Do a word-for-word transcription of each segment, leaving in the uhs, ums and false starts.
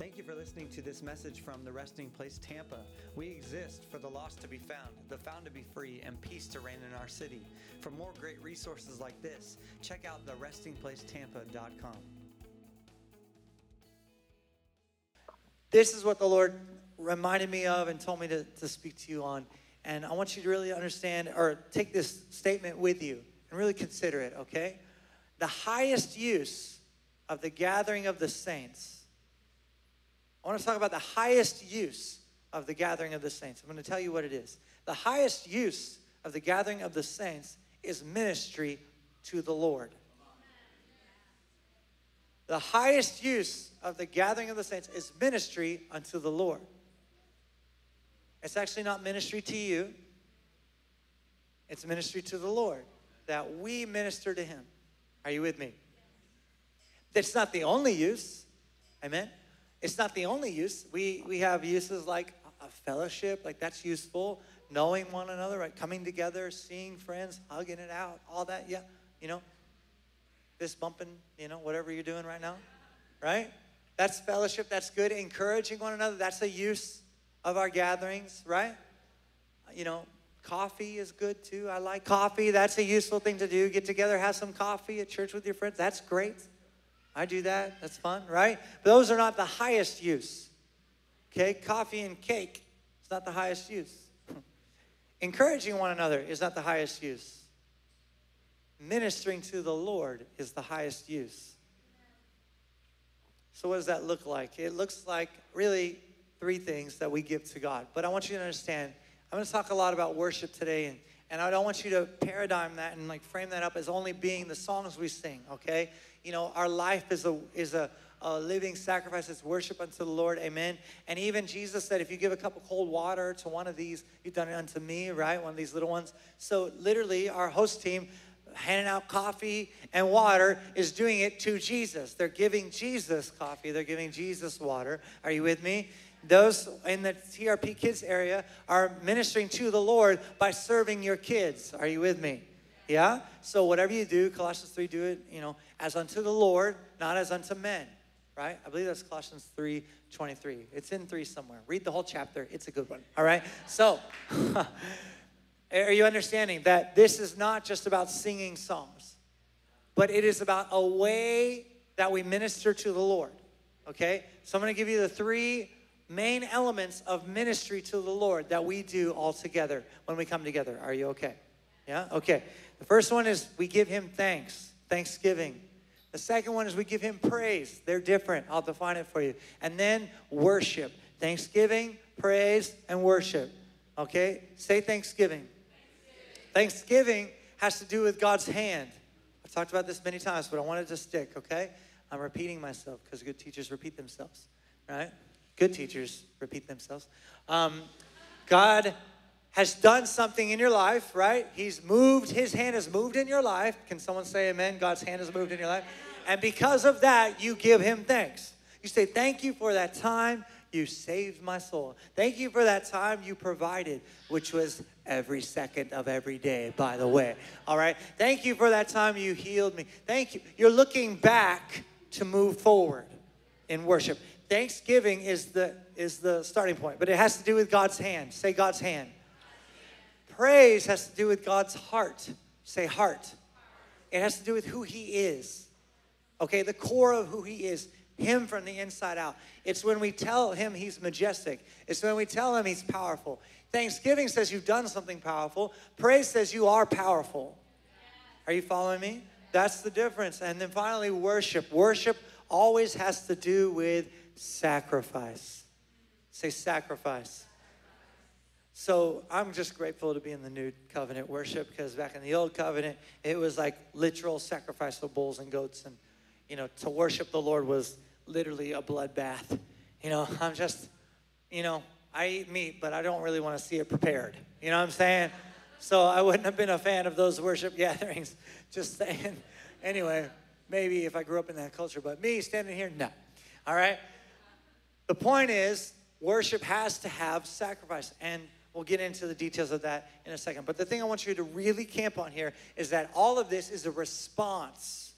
Thank you for listening to this message from The Resting Place Tampa. We exist for the lost to be found, the found to be free, and peace to reign in our city. For more great resources like this, check out the resting place tampa dot com. This is what the Lord reminded me of and told me to, to speak to you on. And I want you to really understand or take this statement with you and really consider it, okay? The highest use of the gathering of the saints. I want to talk about the highest use of the gathering of the saints. I'm going to tell you what it is. The highest use of the gathering of the saints is ministry to the Lord. The highest use of the gathering of the saints is ministry unto the Lord. It's actually not ministry to you. It's ministry to the Lord, that we minister to him. Are you with me? That's not the only use. Amen? It's not the only use. We we have uses like a fellowship, like that's useful. Knowing one another, right? Coming together, seeing friends, hugging it out, all that. Yeah, you know, fist bumping, you know, whatever you're doing right now, right? That's fellowship. That's good. Encouraging one another. That's a use of our gatherings, right? You know, coffee is good too. I like coffee. That's a useful thing to do. Get together, have some coffee at church with your friends. That's great. I do that. That's fun, right? But those are not the highest use. Okay? Coffee and cake is not the highest use. Encouraging one another is not the highest use. Ministering to the Lord is the highest use. So what does that look like? It looks like really three things that we give to God. But I want you to understand, I'm going to talk a lot about worship today, and And I don't want you to paradigm that and like frame that up as only being the songs we sing, okay? You know, our life is a is a, a living sacrifice. It's worship unto the Lord, amen? And even Jesus said, if you give a cup of cold water to one of these, you've done it unto me, right? One of these little ones. So literally our host team handing out coffee and water is doing it to Jesus. They're giving Jesus coffee. They're giving Jesus water. Are you with me? Those in the T R P kids area are ministering to the Lord by serving your kids. Are you with me? Yeah? So whatever you do, Colossians three, do it, you know, as unto the Lord, not as unto men, right? I believe that's Colossians three twenty-three. It's in three somewhere. Read the whole chapter. It's a good one. All right? So are you understanding that this is not just about singing psalms, but it is about a way that we minister to the Lord, okay? So I'm going to give you the three main elements of ministry to the Lord that we do all together when we come together. Are you okay? Yeah? Okay. The first one is we give him thanks, thanksgiving. The second one is we give him praise. They're different. I'll define it for you. And then worship. Thanksgiving, praise, and worship. Okay? Say thanksgiving. Thanksgiving, thanksgiving has to do with God's hand. I've talked about this many times, but I want it to stick, okay? I'm repeating myself because good teachers repeat themselves, right? Good teachers repeat themselves. Um, God has done something in your life, right? He's moved. His hand has moved in your life. Can someone say amen? God's hand has moved in your life. And because of that, you give him thanks. You say, thank you for that time you saved my soul. Thank you for that time you provided, which was every second of every day, by the way. All right? Thank you for that time you healed me. Thank you. You're looking back to move forward in worship. Thanksgiving is the is the starting point, but it has to do with God's hand. Say God's hand. God's hand. Praise has to do with God's heart. Say heart. heart. It has to do with who he is. Okay, the core of who he is, him from the inside out. It's when we tell him he's majestic. It's when we tell him he's powerful. Thanksgiving says you've done something powerful. Praise says you are powerful. Are you following me? That's the difference. And then finally, worship. Worship always has to do with sacrifice. Say sacrifice. So I'm just grateful to be in the new covenant worship, because back in the old covenant, it was like literal sacrifice of bulls and goats. And, you know, to worship the Lord was literally a bloodbath. You know, I'm just, you know, I eat meat, but I don't really want to see it prepared. You know what I'm saying? So I wouldn't have been a fan of those worship gatherings. Just saying. Anyway, maybe if I grew up in that culture, but me standing here, no. All right? The point is, worship has to have sacrifice, and we'll get into the details of that in a second. But the thing I want you to really camp on here is that all of this is a response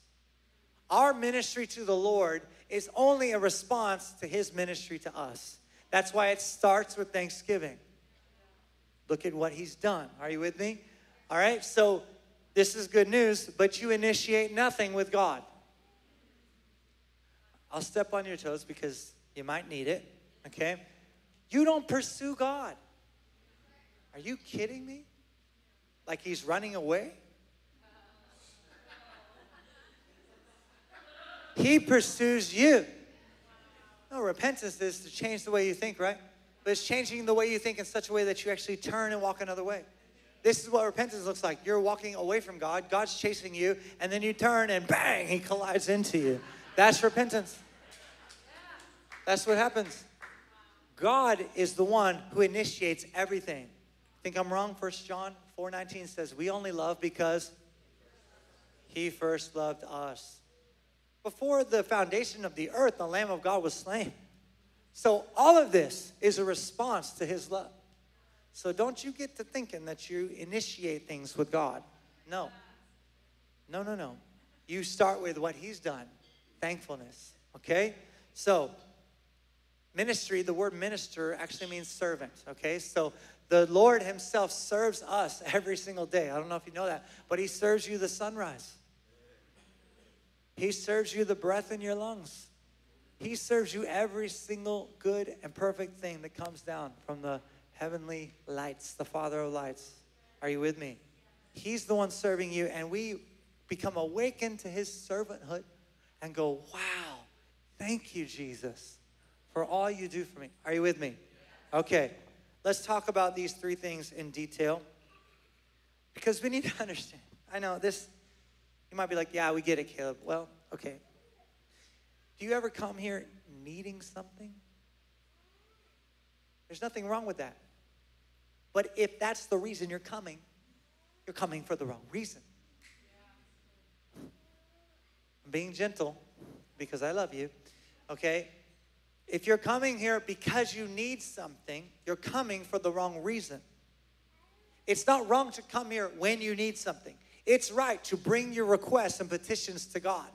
Our ministry to the Lord is only a response to his ministry to us. That's why it starts with thanksgiving. Look at what he's done. Are you with me? All right, so this is good news, but you initiate nothing with God. I'll step on your toes because you might need it, okay? You don't pursue God. Are you kidding me? Like he's running away? He pursues you. No, repentance is to change the way you think, right? But it's changing the way you think in such a way that you actually turn and walk another way. This is what repentance looks like. You're walking away from God. God's chasing you. And then you turn and bang, he collides into you. That's repentance. That's what happens. God is the one who initiates everything. Think I'm wrong? First John four nineteen says, we only love because he first loved us. Before the foundation of the earth, the Lamb of God was slain. So all of this is a response to his love. So don't you get to thinking that you initiate things with God. No. No, no, no. You start with what he's done. Thankfulness. Okay? So ministry, the word minister actually means servant. Okay? So the Lord himself serves us every single day. I don't know if you know that, but he serves you the sunrise. He serves you the breath in your lungs. He serves you every single good and perfect thing that comes down from the heavenly lights, the Father of lights. Are you with me? He's the one serving you, and we become awakened to his servanthood and go, wow, thank you, Jesus, for all you do for me. Are you with me? Okay, let's talk about these three things in detail because we need to understand. I know this. You might be like, yeah, we get it, Caleb. Well, okay. Do you ever come here needing something? There's nothing wrong with that. But if that's the reason you're coming, you're coming for the wrong reason. I'm being gentle because I love you, okay? If you're coming here because you need something, you're coming for the wrong reason. It's not wrong to come here when you need something. It's right to bring your requests and petitions to God.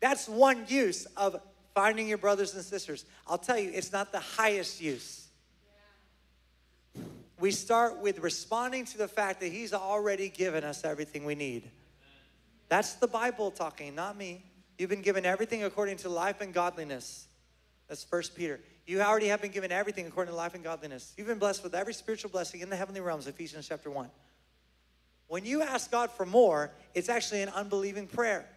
That's one use of finding your brothers and sisters. I'll tell you, it's not the highest use. Yeah. We start with responding to the fact that he's already given us everything we need. Amen. That's the Bible talking, not me. You've been given everything according to life and godliness. That's First Peter. You already have been given everything according to life and godliness. You've been blessed with every spiritual blessing in the heavenly realms, Ephesians chapter one. When you ask God for more, it's actually an unbelieving prayer.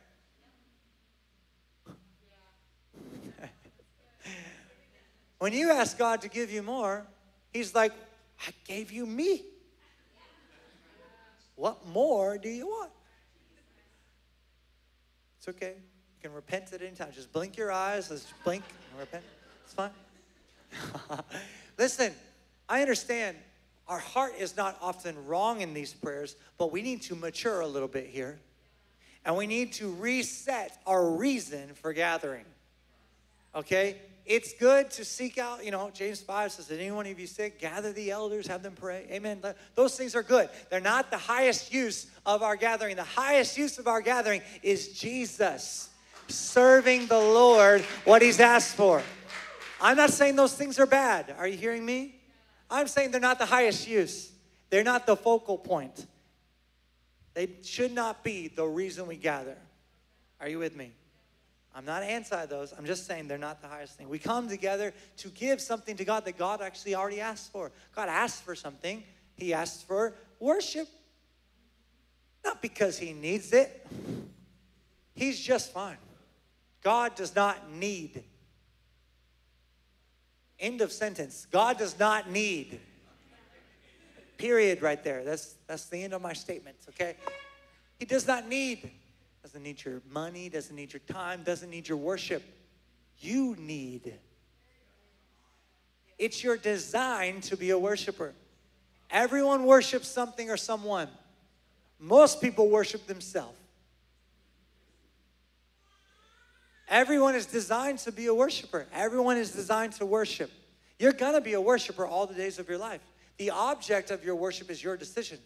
When you ask God to give you more, he's like, I gave you me. What more do you want? It's okay. You can repent at any time. Just blink your eyes. Let's blink and repent. It's fine. Listen, I understand. Our heart is not often wrong in these prayers, but we need to mature a little bit here. And we need to reset our reason for gathering. Okay? It's good to seek out, you know, James five says, "Is anyone of you sick? Gather the elders, have them pray." Amen. Those things are good. They're not the highest use of our gathering. The highest use of our gathering is Jesus serving the Lord what he's asked for. I'm not saying those things are bad. Are you hearing me? I'm saying they're not the highest use. They're not the focal point. They should not be the reason we gather. Are you with me? I'm not anti those. I'm just saying they're not the highest thing. We come together to give something to God that God actually already asked for. God asked for something. He asked for worship. Not because he needs it. He's just fine. God does not need. End of sentence. God does not need. Period right there. That's, that's the end of my statement, okay? He does not need. Doesn't need your money. Doesn't need your time. Doesn't need your worship. You need. It's your design to be a worshiper. Everyone worships something or someone. Most people worship themselves. Everyone is designed to be a worshiper. Everyone is designed to worship. You're going to be a worshiper all the days of your life. The object of your worship is your decision.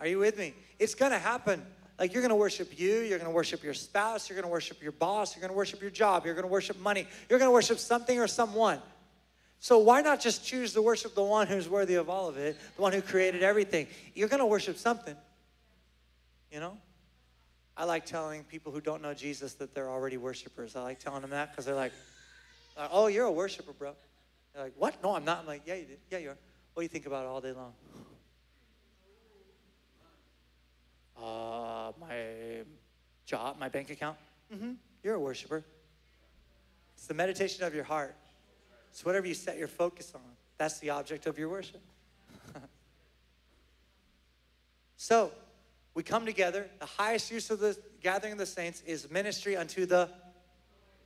Are you with me? It's going to happen. Like, you're going to worship you. You're going to worship your spouse. You're going to worship your boss. You're going to worship your job. You're going to worship money. You're going to worship something or someone. So why not just choose to worship the one who's worthy of all of it, the one who created everything? You're going to worship something, you know? I like telling people who don't know Jesus that they're already worshipers. I like telling them that because they're like, oh, you're a worshiper, bro. They're like, what? No, I'm not. I'm like, yeah, you did. Yeah, you are. What do you think about it all day long? Uh, my job, my bank account. Mm-hmm. You're a worshiper. It's the meditation of your heart. It's whatever you set your focus on. That's the object of your worship. So we come together. The highest use of the gathering of the saints is ministry unto the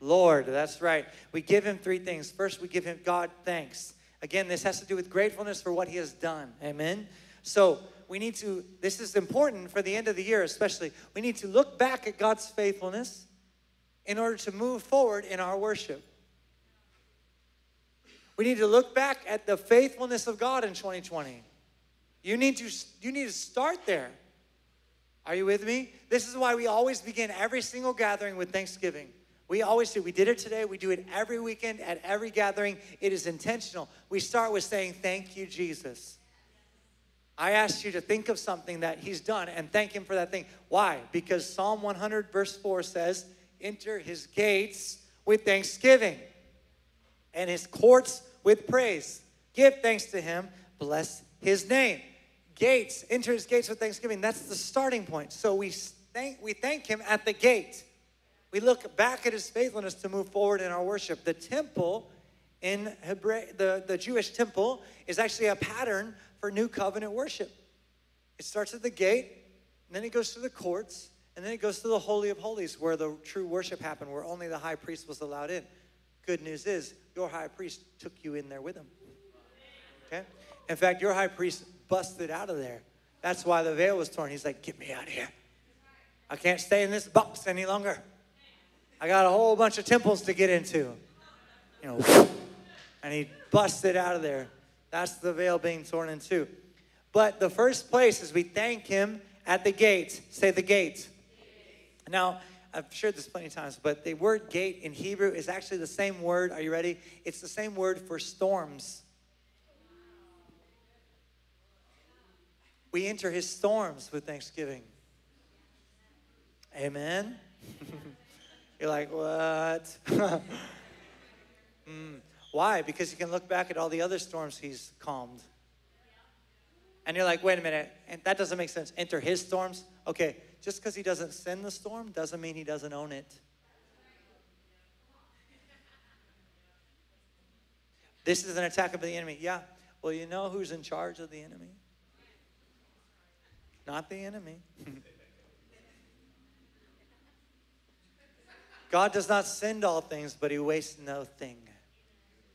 Lord. That's right. We give him three things. First, we give him God thanks. Again, this has to do with gratefulness for what he has done. Amen. So we need to, this is important for the end of the year especially, we need to look back at God's faithfulness in order to move forward in our worship. We need to look back at the faithfulness of God in twenty twenty. You need to, you need to start there. Are you with me? This is why we always begin every single gathering with Thanksgiving. We always do. We did it today. We do it every weekend at every gathering. It is intentional. We start with saying, thank you, Jesus. I asked you to think of something that he's done and thank him for that thing. Why? Because Psalm one hundred verse four says, enter his gates with thanksgiving and his courts with praise. Give thanks to him. Bless his name. Gates. Enter his gates with thanksgiving. That's the starting point. So we thank, we thank him at the gate. We look back at his faithfulness to move forward in our worship. The temple in Hebrew, the, the Jewish temple is actually a pattern for new covenant worship. It starts at the gate, and then it goes to the courts, and then it goes to the Holy of Holies where the true worship happened, where only the high priest was allowed in. Good news is, your high priest took you in there with him. Okay? In fact, your high priest busted out of there. That's why the veil was torn. He's like, get me out of here. I can't stay in this box any longer. I got a whole bunch of temples to get into. You know, and he busted out of there. That's the veil being torn in two. But the first place is we thank him at the gate. Say the gate. Now, I've shared this plenty of times, but the word gate in Hebrew is actually the same word. Are you ready? It's the same word for storms. We enter his storms with thanksgiving. Amen. You're like, what? mm. Why? Because you can look back at all the other storms he's calmed. And you're like, wait a minute, and that doesn't make sense. Enter his storms? Okay. Just because he doesn't send the storm doesn't mean he doesn't own it. This is an attack of the enemy. Yeah. Well, you know who's in charge of the enemy? Not the enemy. God does not send all things, but he wastes no thing.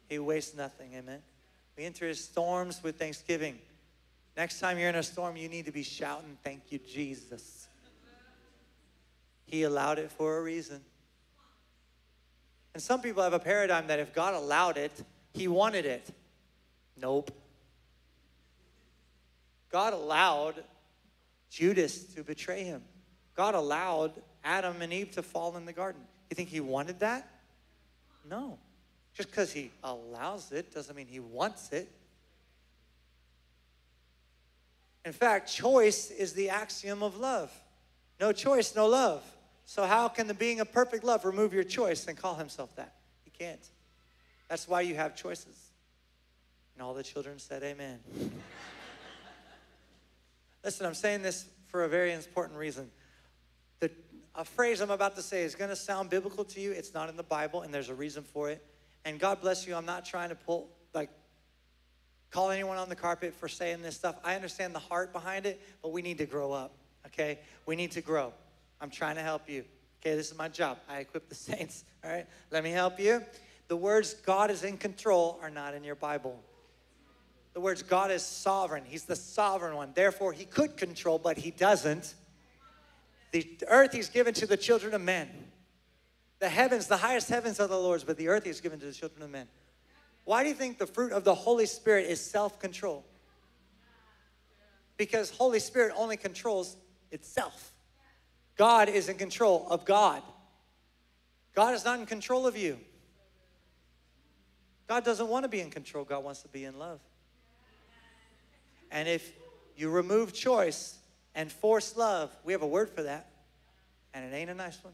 He wastes nothing. Amen. We enter his storms with thanksgiving. Next time you're in a storm, you need to be shouting, thank you, Jesus. He allowed it for a reason. And some people have a paradigm that if God allowed it, he wanted it. Nope. God allowed Judas to betray him. God allowed Adam and Eve to fall in the garden. You think he wanted that? No. Just because he allows it doesn't mean he wants it. In fact, choice is the axiom of love. No choice, no love. So how can the being of perfect love remove your choice and call himself that? He can't. That's why you have choices. And all the children said amen. Listen, I'm saying this for a very important reason. The, a phrase I'm about to say is going to sound biblical to you. It's not in the Bible, and there's a reason for it. And God bless you. I'm not trying to pull, like, call anyone on the carpet for saying this stuff. I understand the heart behind it, but we need to grow up. Okay, we need to grow. I'm trying to help you. Okay, this is my job. I equip the saints. All right, let me help you. The words God is in control are not in your Bible. The words God is sovereign. He's the sovereign one. Therefore, he could control, but he doesn't. The earth he's given to the children of men. The heavens, the highest heavens are the Lord's, but the earth he's given to the children of men. Why do you think the fruit of the Holy Spirit is self-control? Because Holy Spirit only controls itself. God is in control of God. God is not in control of you. God doesn't want to be in control. God wants to be in love. And if you remove choice and force love, we have a word for that, and it ain't a nice one.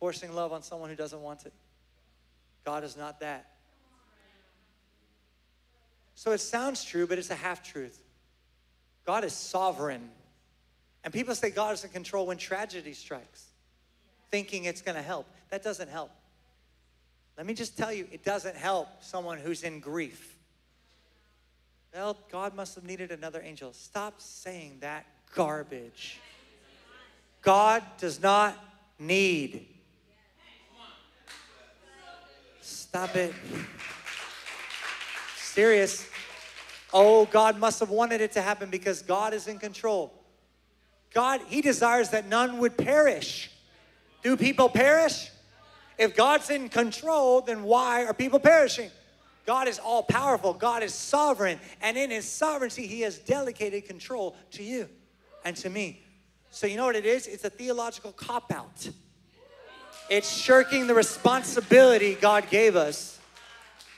Forcing love on someone who doesn't want it. God is not that. So it sounds true, but it's a half-truth. God is sovereign. And people say God is in control when tragedy strikes, thinking it's going to help. That doesn't help. Let me just tell you, it doesn't help someone who's in grief. Well, God must have needed another angel. Stop saying that garbage. God does not need. Stop it. Serious. Oh, God must have wanted it to happen because God is in control. God, he desires that none would perish. Do people perish? If God's in control, then why are people perishing? God is all-powerful. God is sovereign. And in his sovereignty, he has delegated control to you and to me. So you know what it is? It's a theological cop-out. It's shirking the responsibility God gave us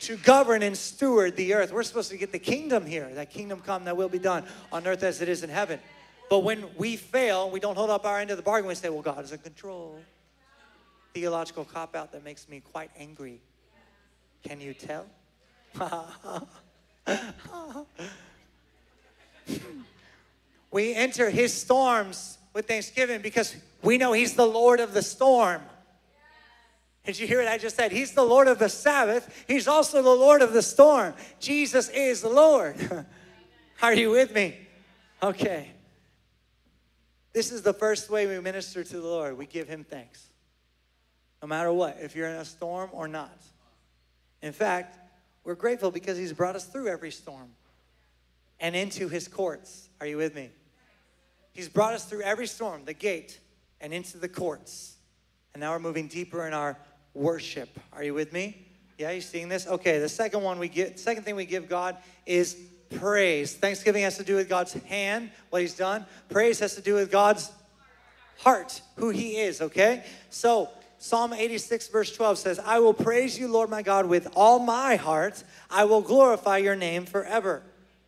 to govern and steward the earth. We're supposed to get the kingdom here. That kingdom come, that will be done on earth as it is in heaven. But when we fail, we don't hold up our end of the bargain. We say, well, God is in control. Theological cop-out that makes me quite angry. Can you tell? We enter his storms with thanksgiving because we know he's the Lord of the storm. Did you hear what I just said? He's the Lord of the Sabbath. He's also the Lord of the storm. Jesus is the Lord. Are you with me? Okay. This is the first way we minister to the Lord. We give him thanks. No matter what, if you're in a storm or not. In fact, we're grateful because he's brought us through every storm and into his courts. Are you with me? He's brought us through every storm, the gate, and into the courts. And now we're moving deeper in our worship. Are you with me? Yeah, you seeing this? Okay, the second one we get, second thing we give God is praise. Thanksgiving has to do with God's hand, what he's done. Praise has to do with God's heart, who he is, okay? So Psalm eighty-six verse twelve says, I will praise you, Lord my God, with all my heart. I will glorify your name forever.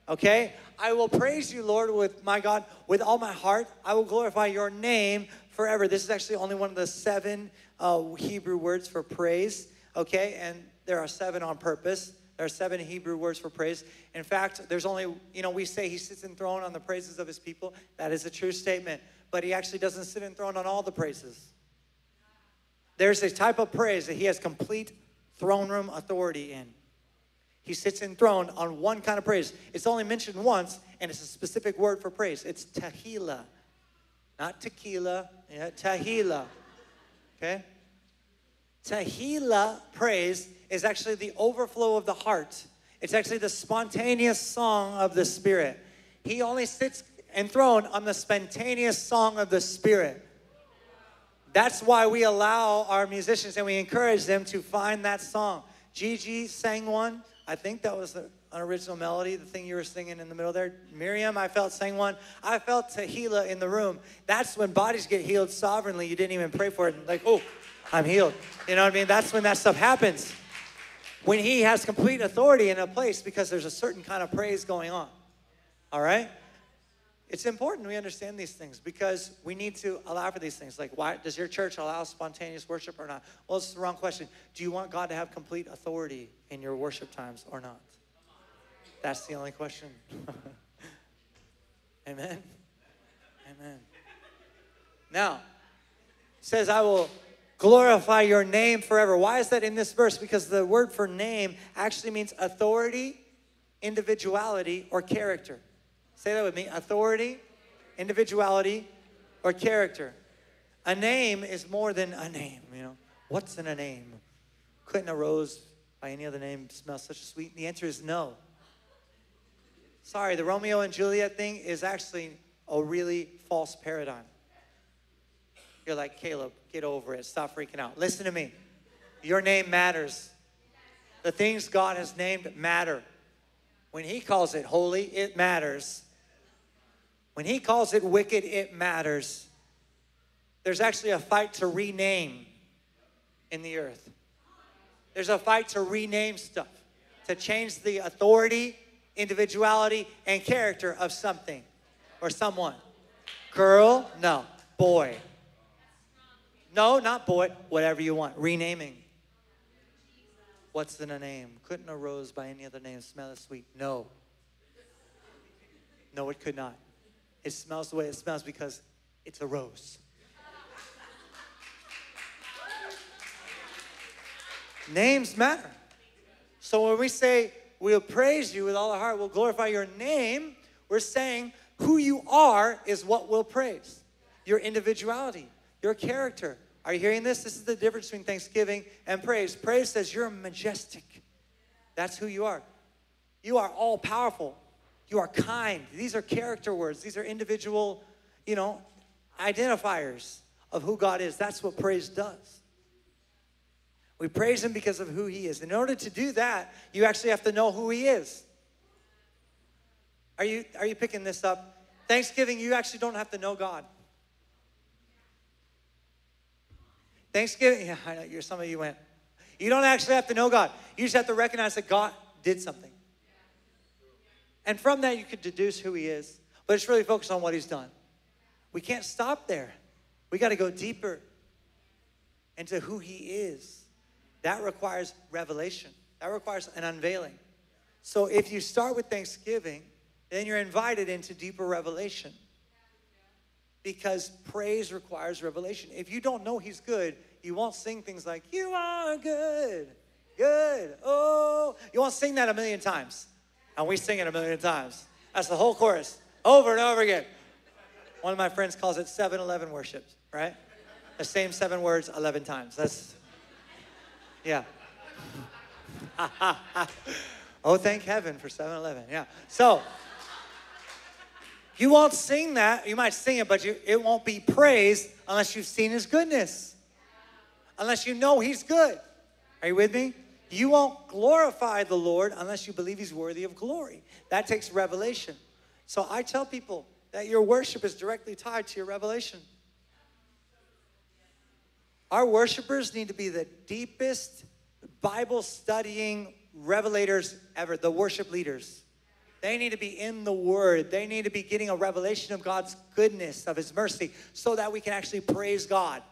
Okay? I will praise you, Lord, with my God, with all my heart. I will glorify your name forever. This is actually only one of the seven uh, Hebrew words for praise. Okay? And there are seven on purpose. There are seven Hebrew words for praise. In fact, there's only, you know, we say he sits enthroned on the praises of his people. That is a true statement. But he actually doesn't sit enthroned on all the praises. There's a type of praise that he has complete throne room authority in. He sits enthroned on one kind of praise. It's only mentioned once, and it's a specific word for praise. It's tahila, not tequila, yeah, tahila, okay? Tahila praise is actually the overflow of the heart. It's actually the spontaneous song of the Spirit. He only sits enthroned on the spontaneous song of the Spirit. That's why we allow our musicians and we encourage them to find that song. Gigi sang one. I think that was the, an original melody, the thing you were singing in the middle there. Miriam, I felt, sang one. I felt Tahila in the room. That's when bodies get healed sovereignly. You didn't even pray for it. And like, oh, I'm healed. You know what I mean? That's when that stuff happens. When he has complete authority in a place because there's a certain kind of praise going on. All right? It's important we understand these things because we need to allow for these things. Like, why does your church allow spontaneous worship or not? Well, it's the wrong question. Do you want God to have complete authority in your worship times or not? That's the only question. Amen? Amen. Now, it says, I will glorify your name forever. Why is that in this verse? Because the word for name actually means authority, individuality, or character. Say that with me. Authority, individuality, or character. A name is more than a name, you know. What's in a name? Couldn't a rose by any other name smell such sweet? The answer is no. Sorry, the Romeo and Juliet thing is actually a really false paradigm. You're like, Caleb, get over it. Stop freaking out. Listen to me. Your name matters. The things God has named matter. When he calls it holy, it matters. When he calls it wicked, it matters. There's actually a fight to rename in the earth. There's a fight to rename stuff, to change the authority, individuality, and character of something or someone. Girl, no. Boy. No, not boy. Whatever you want. Renaming. What's in a name? Couldn't arose by any other name. Smell it sweet. No. No, it could not. It smells the way it smells because it's a rose. Names matter. So when we say, we'll praise you with all our heart, we'll glorify your name, we're saying who you are is what we'll praise. Your individuality, your character. Are you hearing this? This is the difference between thanksgiving and praise. Praise says you're majestic. That's who you are. You are all-powerful. You are kind. These are character words. These are individual, you know, identifiers of who God is. That's what praise does. We praise him because of who he is. In order to do that, you actually have to know who he is. Are you, are you picking this up? Thanksgiving, you actually don't have to know God. Thanksgiving, yeah, I know you're, some of you went. You don't actually have to know God. You just have to recognize that God did something. And from that, you could deduce who he is. But it's really focused on what he's done. We can't stop there. We got to go deeper into who he is. That requires revelation. That requires an unveiling. So if you start with thanksgiving, then you're invited into deeper revelation. Because praise requires revelation. If you don't know he's good, you won't sing things like, you are good, good, oh. You won't sing that a million times. And we sing it a million times. That's the whole chorus, over and over again. One of my friends calls it seven eleven worship, right? The same seven words eleven times. That's... yeah. Oh, thank heaven for seven eleven. Yeah. So you won't sing that. You might sing it, but you, it won't be praised unless you've seen his goodness. Unless you know he's good. Are you with me? You won't glorify the Lord unless you believe he's worthy of glory. That takes revelation. So I tell people that your worship is directly tied to your revelation. Our worshipers need to be the deepest Bible-studying revelators ever, the worship leaders. They need to be in the Word. They need to be getting a revelation of God's goodness, of his mercy, so that we can actually praise God.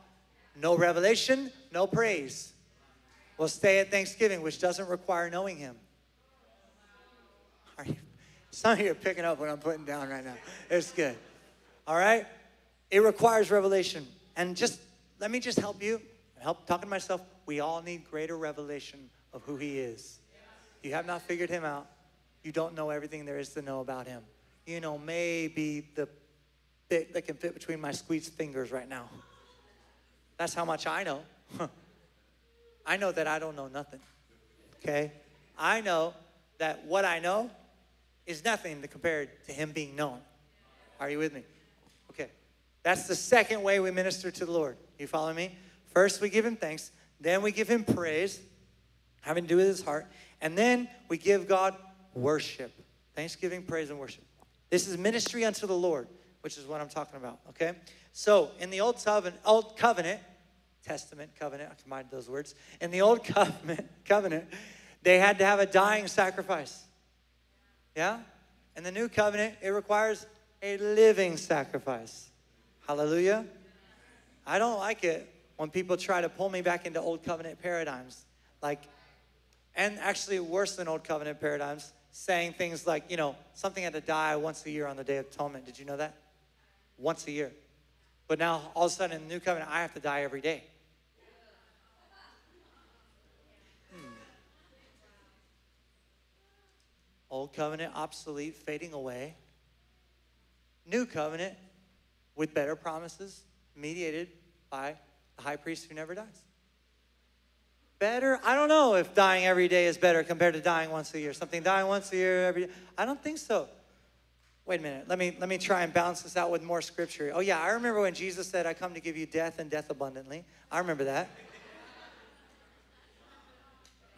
No revelation, no praise. We'll stay at Thanksgiving, which doesn't require knowing him. Are you, some of you are picking up what I'm putting down right now. It's good. All right? It requires revelation. And just... let me just help you, help talking to myself. We all need greater revelation of who he is. You have not figured him out. You don't know everything there is to know about him. You know, maybe the bit that can fit between my squeezed fingers right now. That's how much I know. I know that I don't know nothing, okay? I know that what I know is nothing compared to him being known. Are you with me? Okay, that's the second way we minister to the Lord. You follow me? First, we give him thanks. Then we give him praise, having to do with his heart. And then we give God worship. Thanksgiving, praise, and worship. This is ministry unto the Lord, which is what I'm talking about, okay? So in the Old Covenant, Old Covenant, Testament, Covenant, I combined those words. In the Old Covenant, Covenant, they had to have a dying sacrifice. Yeah? In the New Covenant, it requires a living sacrifice. Hallelujah. I don't like it when people try to pull me back into old covenant paradigms, like, and actually worse than old covenant paradigms, saying things like, you know, something had to die once a year on the Day of Atonement. Did you know that? Once a year. But now, all of a sudden, in the new covenant, I have to die every day. Hmm. Old covenant, obsolete, fading away. New covenant, with better promises, mediated by the high priest who never dies. Better? I don't know if dying every day is better compared to dying once a year. Something dying once a year, every day. I don't think so. Wait a minute. Let me, let me try and balance this out with more scripture. Oh, yeah, I remember when Jesus said, I come to give you death and death abundantly. I remember that.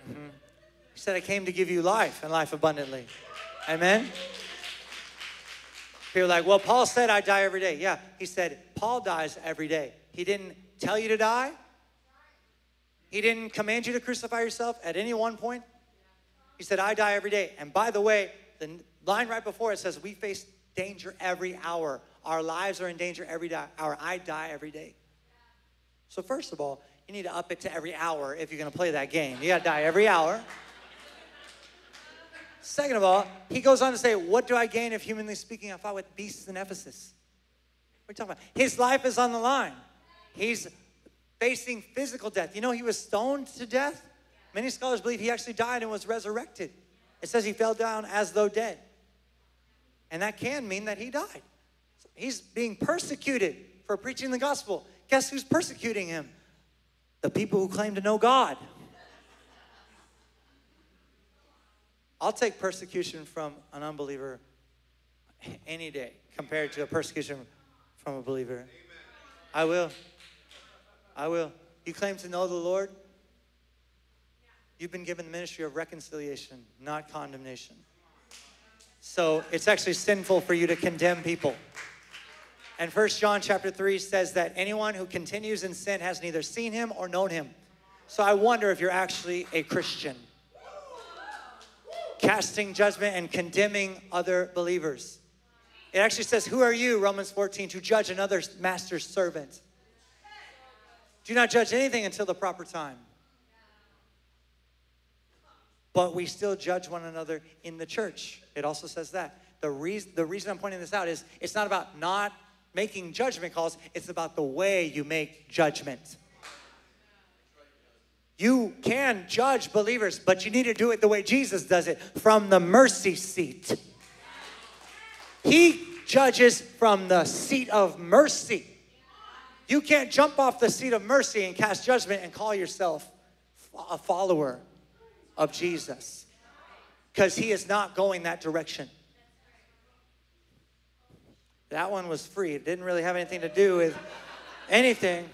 Mm-hmm. He said, I came to give you life and life abundantly. Amen? People are like, well, Paul said I die every day. Yeah, he said, Paul dies every day. He didn't tell you to die. He didn't command you to crucify yourself at any one point. He said, I die every day. And by the way, the line right before it says, we face danger every hour. Our lives are in danger every hour. I die every day. So first of all, you need to up it to every hour if you're going to play that game. You got to die every hour. Second of all, he goes on to say, what do I gain if, humanly speaking, I fight with beasts in Ephesus? What are you talking about? His life is on the line. He's facing physical death. You know, he was stoned to death. Many scholars believe he actually died and was resurrected. It says he fell down as though dead. And that can mean that he died. So he's being persecuted for preaching the gospel. Guess who's persecuting him? The people who claim to know God. I'll take persecution from an unbeliever any day compared to a persecution from a believer. Amen. I will. I will. You claim to know the Lord? You've been given the ministry of reconciliation, not condemnation. So it's actually sinful for you to condemn people. And First John chapter three says that anyone who continues in sin has neither seen him or known him. So I wonder if you're actually a Christian. Casting judgment and condemning other believers. It actually says, who are you, Romans fourteen, to judge another master's servant? Do not judge anything until the proper time. But we still judge one another in the church. It also says that. The reason, the reason I'm pointing this out is it's not about not making judgment calls. It's about the way you make judgment. You can judge believers, but you need to do it the way Jesus does it, from the mercy seat. He judges from the seat of mercy. You can't jump off the seat of mercy and cast judgment and call yourself a follower of Jesus, because he is not going that direction. That one was free. It didn't really have anything to do with anything.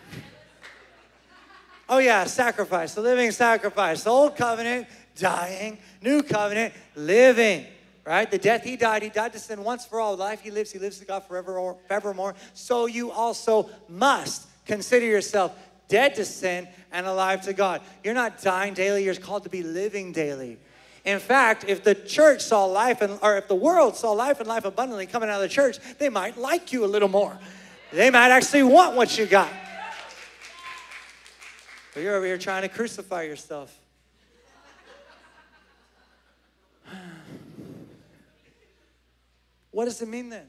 Oh yeah, sacrifice, the living sacrifice, the old covenant, dying, new covenant, living, right? The death he died, he died to sin once for all. Life he lives, he lives to God forevermore. forevermore. So you also must consider yourself dead to sin and alive to God. You're not dying daily, you're called to be living daily. In fact, if the church saw life, and, or if the world saw life and life abundantly coming out of the church, they might like you a little more. They might actually want what you got. But you're over here trying to crucify yourself. What does it mean then?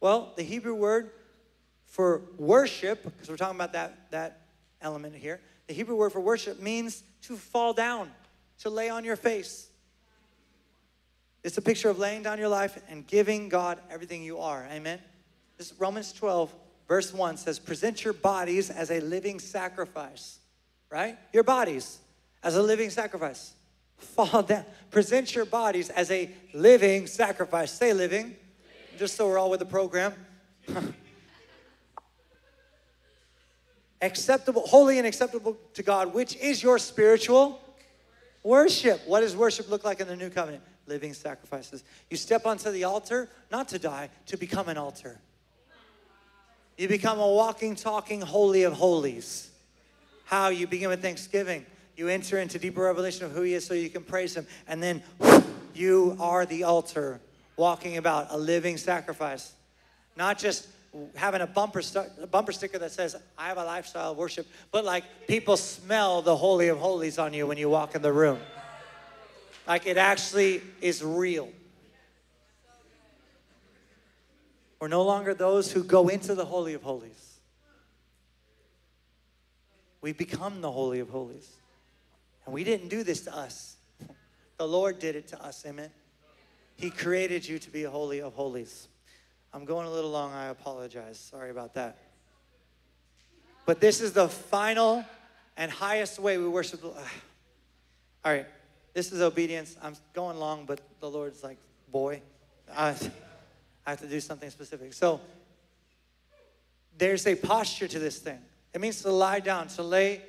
Well, the Hebrew word for worship, because we're talking about that, that element here, the Hebrew word for worship means to fall down, to lay on your face. It's a picture of laying down your life and giving God everything you are. Amen? This is Romans twelve, verse one says, present your bodies as a living sacrifice, right? Your bodies as a living sacrifice. Fall down. Present your bodies as a living sacrifice. Say living, living. Just so we're all with the program. Acceptable, holy and acceptable to God, which is your spiritual worship. What does worship look like in the new covenant? Living sacrifices. You step onto the altar, not to die, to become an altar. You become a walking, talking holy of holies. How? You begin with thanksgiving. You enter into deeper revelation of who he is so you can praise him. And then whoosh, you are the altar, walking about, a living sacrifice. Not just having a bumper, st- a bumper sticker that says, I have a lifestyle of worship, but like people smell the holy of holies on you when you walk in the room. Like it actually is real. We're no longer those who go into the Holy of Holies. We become the Holy of Holies. And we didn't do this to us. The Lord did it to us, amen? He created you to be a Holy of Holies. I'm going a little long, I apologize. Sorry about that. But this is the final and highest way we worship. All right, this is obedience. I'm going long, but the Lord's like, boy. I, I have to do something specific. So there's a posture to this thing. It means to lie down, to lay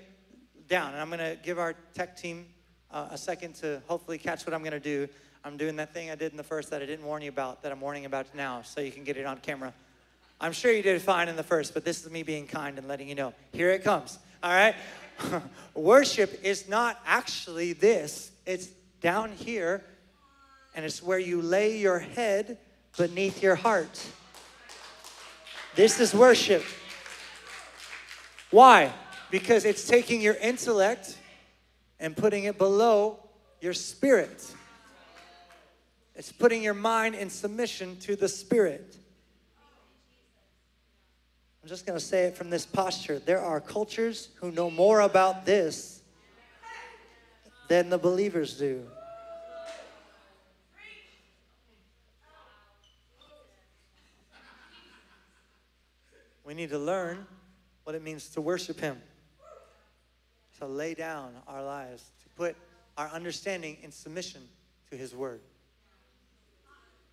down. And I'm going to give our tech team uh, a second to hopefully catch what I'm going to do. I'm doing that thing I did in the first that I didn't warn you about, that I'm warning about now, so you can get it on camera. I'm sure you did fine in the first, but this is me being kind and letting you know. Here it comes, all right? Worship is not actually this. It's down here, and it's where you lay your head beneath your heart. This is worship. Why? Because it's taking your intellect and putting it below your spirit. It's putting your mind in submission to the spirit. I'm just going to say it from this posture. There are cultures who know more about this than the believers do. We need to learn what it means to worship him, to lay down our lives, to put our understanding in submission to his word.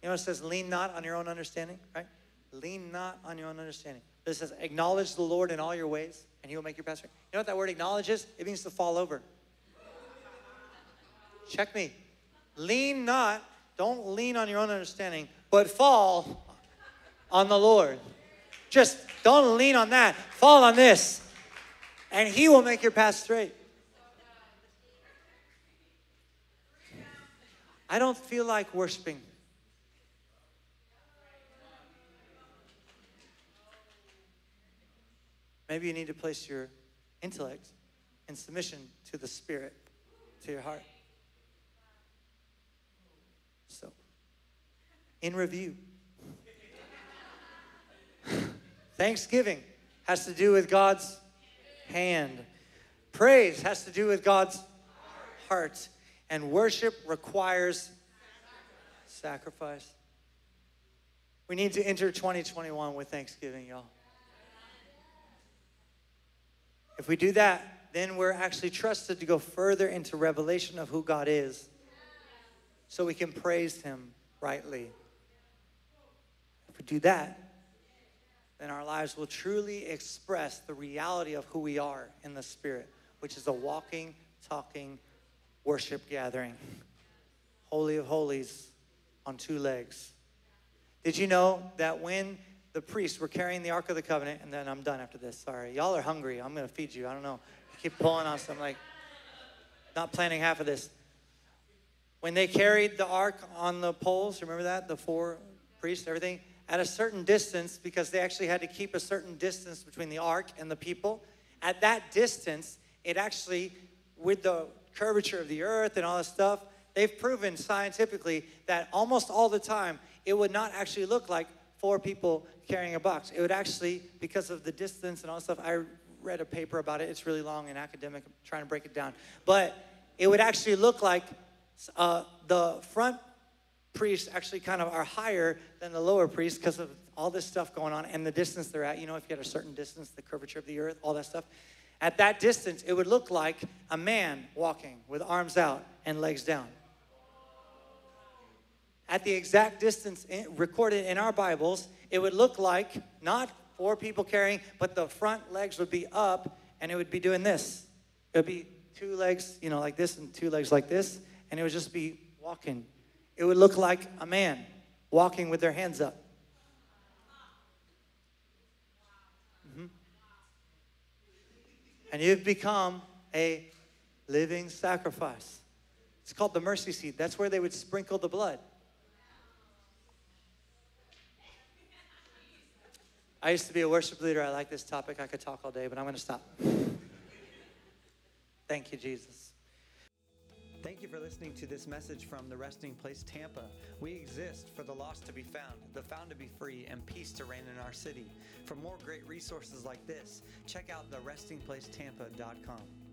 You know, it says, lean not on your own understanding, right? Lean not on your own understanding. But it says, acknowledge the Lord in all your ways, and he will make you prosper. You know what that word acknowledge is? It means to fall over. Check me. Lean not, don't lean on your own understanding, but fall on the Lord. Just don't lean on that. Fall on this. And he will make your path straight. I don't feel like worshiping. Maybe you need to place your intellect in submission to the spirit, to your heart. So, in review, thanksgiving has to do with God's hand. Praise has to do with God's heart. And worship requires sacrifice. We need to enter twenty twenty-one with thanksgiving, y'all. If we do that, then we're actually trusted to go further into revelation of who God is, so we can praise him rightly. If we do that, then our lives will truly express the reality of who we are in the spirit, which is a walking, talking, worship gathering. Holy of Holies on two legs. Did you know that when the priests were carrying the Ark of the Covenant, and then I'm done after this, sorry. Y'all are hungry. I'm going to feed you. I don't know. You keep pulling on something. I'm like, not planning half of this. When they carried the Ark on the poles, remember that? The four priests, everything. At a certain distance, because they actually had to keep a certain distance between the Ark and the people. At that distance, it actually, with the curvature of the earth and all this stuff, they've proven scientifically that almost all the time, it would not actually look like four people carrying a box. It would actually, because of the distance and all that stuff, I read a paper about it. It's really long and academic. I'm trying to break it down. But it would actually look like uh, the front priests actually kind of are higher than the lower priests because of all this stuff going on and the distance they're at. You know, if you had a certain distance, the curvature of the earth, all that stuff. At that distance, it would look like a man walking with arms out and legs down. At the exact distance recorded in our Bibles, it would look like not four people carrying, but the front legs would be up, and it would be doing this. It would be two legs, you know, like this, and two legs like this, and it would just be walking. It would look like a man walking with their hands up. Mm-hmm. And you've become a living sacrifice. It's called the mercy seat. That's where they would sprinkle the blood. I used to be a worship leader. I like this topic. I could talk all day, but I'm going to stop. Thank you, Jesus. Thank you for listening to this message from The Resting Place Tampa. We exist for the lost to be found, the found to be free, and peace to reign in our city. For more great resources like this, check out the resting place tampa dot com.